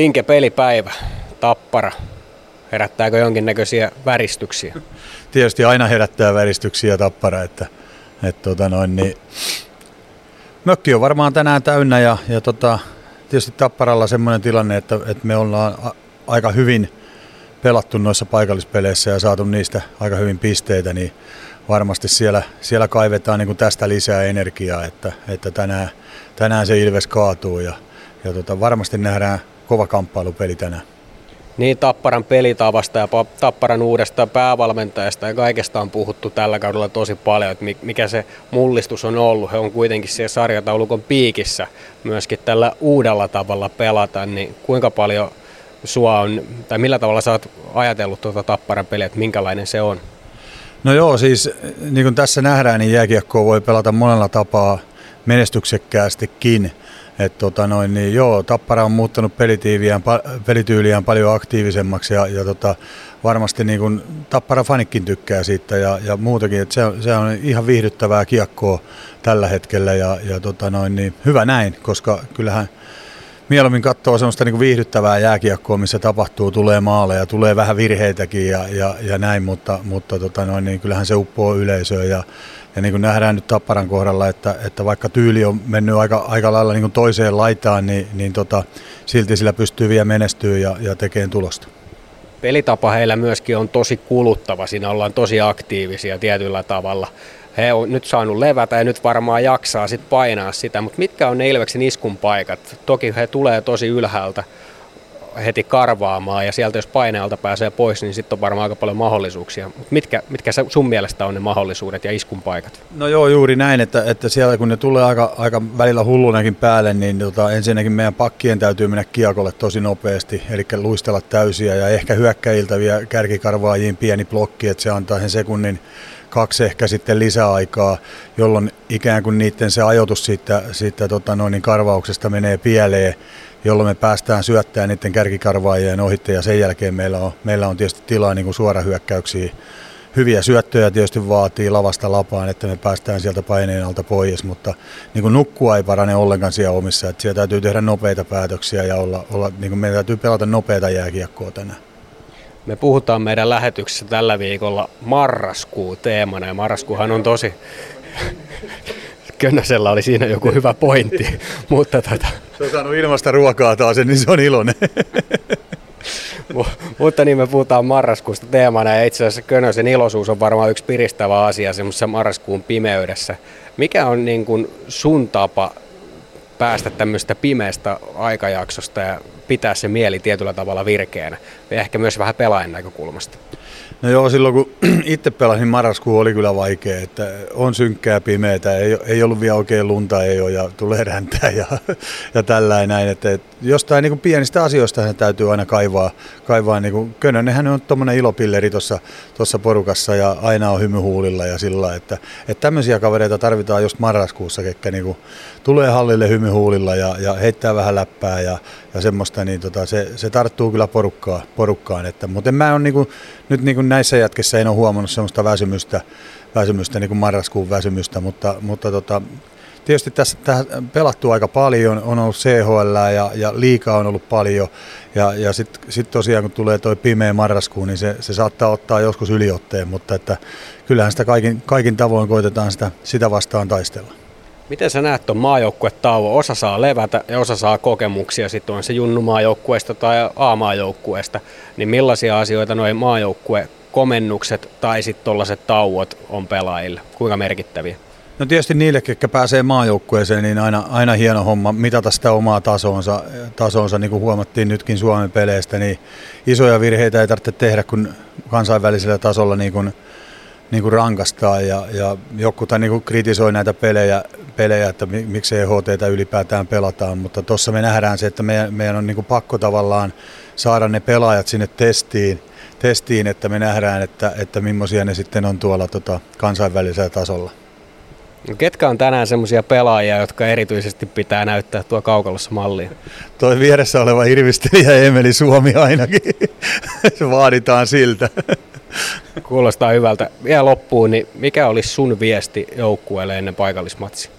Tinke pelipäivä, Tappara. Herättääkö jonkinnäköisiä väristyksiä? Tietysti aina herättää väristyksiä Tappara, että mökki on varmaan tänään täynnä ja tietysti Tapparalla semmoinen tilanne, että me ollaan aika hyvin pelattu noissa paikallispeleissä ja saatu niistä aika hyvin pisteitä, niin varmasti siellä kaivetaan niin kuin tästä lisää energiaa, että tänään se Ilves kaatuu ja varmasti nähdään kova kamppailupeli tänään. Niin Tapparan pelitavasta ja Tapparan uudesta päävalmentajasta ja kaikesta on puhuttu tällä kaudella tosi paljon, että mikä se mullistus on ollut. He on kuitenkin siellä sarjataulukon piikissä myöskin tällä uudella tavalla pelata, niin kuinka paljon sua on, tai millä tavalla sä oot ajatellut tuota Tapparan peliä, että minkälainen se on? No joo, siis niin kuin tässä nähdään, niin jääkiekkoa voi pelata monella tapaa menestyksekkäästikin. Tappara on muuttanut pelityyliään paljon aktiivisemmaksi ja varmasti niin kuin Tappara-fanikin tykkää siitä ja muutakin. Se on ihan viihdyttävää kiekkoa tällä hetkellä ja hyvä näin, koska kyllähän mieluummin katsoo semmoista niin kuin viihdyttävää jääkiekkoa, missä tapahtuu, tulee maaleja, tulee vähän virheitäkin ja näin, mutta kyllähän se uppoo yleisöön. Ja niin kuin nähdään nyt Tapparan kohdalla, että vaikka tyyli on mennyt aika lailla niin kuin toiseen laitaan, niin silti sillä pystyy vielä menestyä ja tekemään tulosta. Pelitapa heillä myöskin on tosi kuluttava, siinä ollaan tosi aktiivisia tietyllä tavalla. He on nyt saanut levätä ja nyt varmaan jaksaa sit painaa sitä, mutta mitkä on ne Ilveksen iskun paikat? Toki he tulee tosi ylhäältä heti karvaamaan ja sieltä jos painealta pääsee pois, niin sitten on varmaan aika paljon mahdollisuuksia. Mut mitkä sun mielestä on ne mahdollisuudet ja iskun paikat? No joo, juuri näin, että siellä kun ne tulee aika välillä hullunakin päälle, niin ensinnäkin meidän pakkien täytyy mennä kiekolle tosi nopeasti, eli luistella täysiä ja ehkä hyökkäjiltä vielä kärkikarvaajiin pieni blokki, että se antaa sen sekunnin kaksi ehkä sitten lisäaikaa, jolloin ikään kuin niiden se ajoitus siitä karvauksesta menee pieleen, jolloin me päästään syöttämään niiden kärkikarvaajien ohitte ja sen jälkeen meillä on tietysti tilaa niin kuin suorahyökkäyksiä. Hyviä syöttöjä tietysti vaatii lavasta lapaan, että me päästään sieltä paineen alta pois, mutta niin kuin nukkua ei parane ollenkaan siellä omissa, että siellä täytyy tehdä nopeita päätöksiä ja niin kuin meidän täytyy pelata nopeata jääkiekkoa tänään. Me puhutaan meidän lähetyksessä tällä viikolla marraskuu teemana ja marraskuuhan on tosi... Könnäsellä oli siinä joku hyvä pointti, mutta Se on saanut ilmasta ruokaa taas, niin se on iloinen. Mutta niin me puhutaan marraskuusta teemana ja itse asiassa Könnösen iloisuus on varmaan yksi piristävä asia semmoisessa marraskuun pimeydessä. Mikä on niin kuin sun tapa päästä tämmöistä pimeästä aikajaksosta ja pitää se mieli tietyllä tavalla virkeänä ja ehkä myös vähän pelaajan näkökulmasta? No joo, silloin kun itse pelasin, marraskuu oli kyllä vaikea, että on synkkää, pimeätä, ei ollut vielä oikein lunta, ei ole ja tulee räntää ja tällainen näin. Että jostain niin kuin pienistä asioista hän täytyy aina kaivaa niin kuin Könönenhän on tuommoinen ilopilleri tuossa porukassa ja aina on hymyhuulilla ja sillä, että tämmöisiä kavereita tarvitaan just marraskuussa, ketkä niin kuin tulee hallille hymyhuulilla ja heittää vähän läppää ja semmoista, niin se tarttuu kyllä porukkaan. Mutta mä oon nyt näissä jätkissä en ole huomannut semmoista väsymystä niin kuin marraskuun väsymystä, mutta tietysti tässä pelattu aika paljon, on ollut CHL ja liigaa on ollut paljon ja sitten tosiaan kun tulee toi pimeä marraskuu, niin se saattaa ottaa joskus yliotteen, mutta että kyllähän sitä kaikin tavoin koitetaan sitä vastaan taistella. Miten sä näet tuon maajoukkuetauon? Osa saa levätä ja osa saa kokemuksia, sitten on se junnumaajoukkueesta tai A-maajoukkueesta. Niin millaisia asioita nuo maajoukkuekomennukset tai sitten tuollaiset tauot on pelaajille? Kuinka merkittäviä? No tietysti niille, ketkä pääsee maajoukkueeseen, niin aina hieno homma mitata sitä omaa tasoonsa. Niin kuin huomattiin nytkin Suomen peleistä, niin isoja virheitä ei tarvitse tehdä, kun kansainvälisellä tasolla niin kuin rankastaa ja jotkuthan niin kuin kritisoi näitä pelejä, että miksei EHT:tä ylipäätään pelataan, mutta tuossa me nähdään se, että meidän on niin kuin pakko tavallaan saada ne pelaajat sinne testiin että me nähdään, että millaisia ne sitten on tuolla kansainvälisellä tasolla. Ketkä on tänään semmoisia pelaajia, jotka erityisesti pitää näyttää tuo kaukalossa mallia? Toi vieressä oleva irvistelijä Eemeli Suomi ainakin. Se vaaditaan siltä. Kuulostaa hyvältä. Vielä loppuun, niin mikä olisi sun viesti joukkueelle ennen paikallismatsia?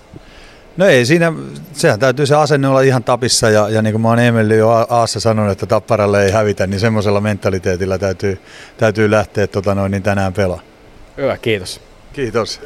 No ei siinä, sehän täytyy se asenne olla ihan tapissa ja niin kuin mä oon Eemeli jo Aassa sanonut, että Tapparalle ei hävitä, niin semmoisella mentaliteetillä täytyy lähteä niin tänään pelaa. Hyvä, kiitos. Kiitos.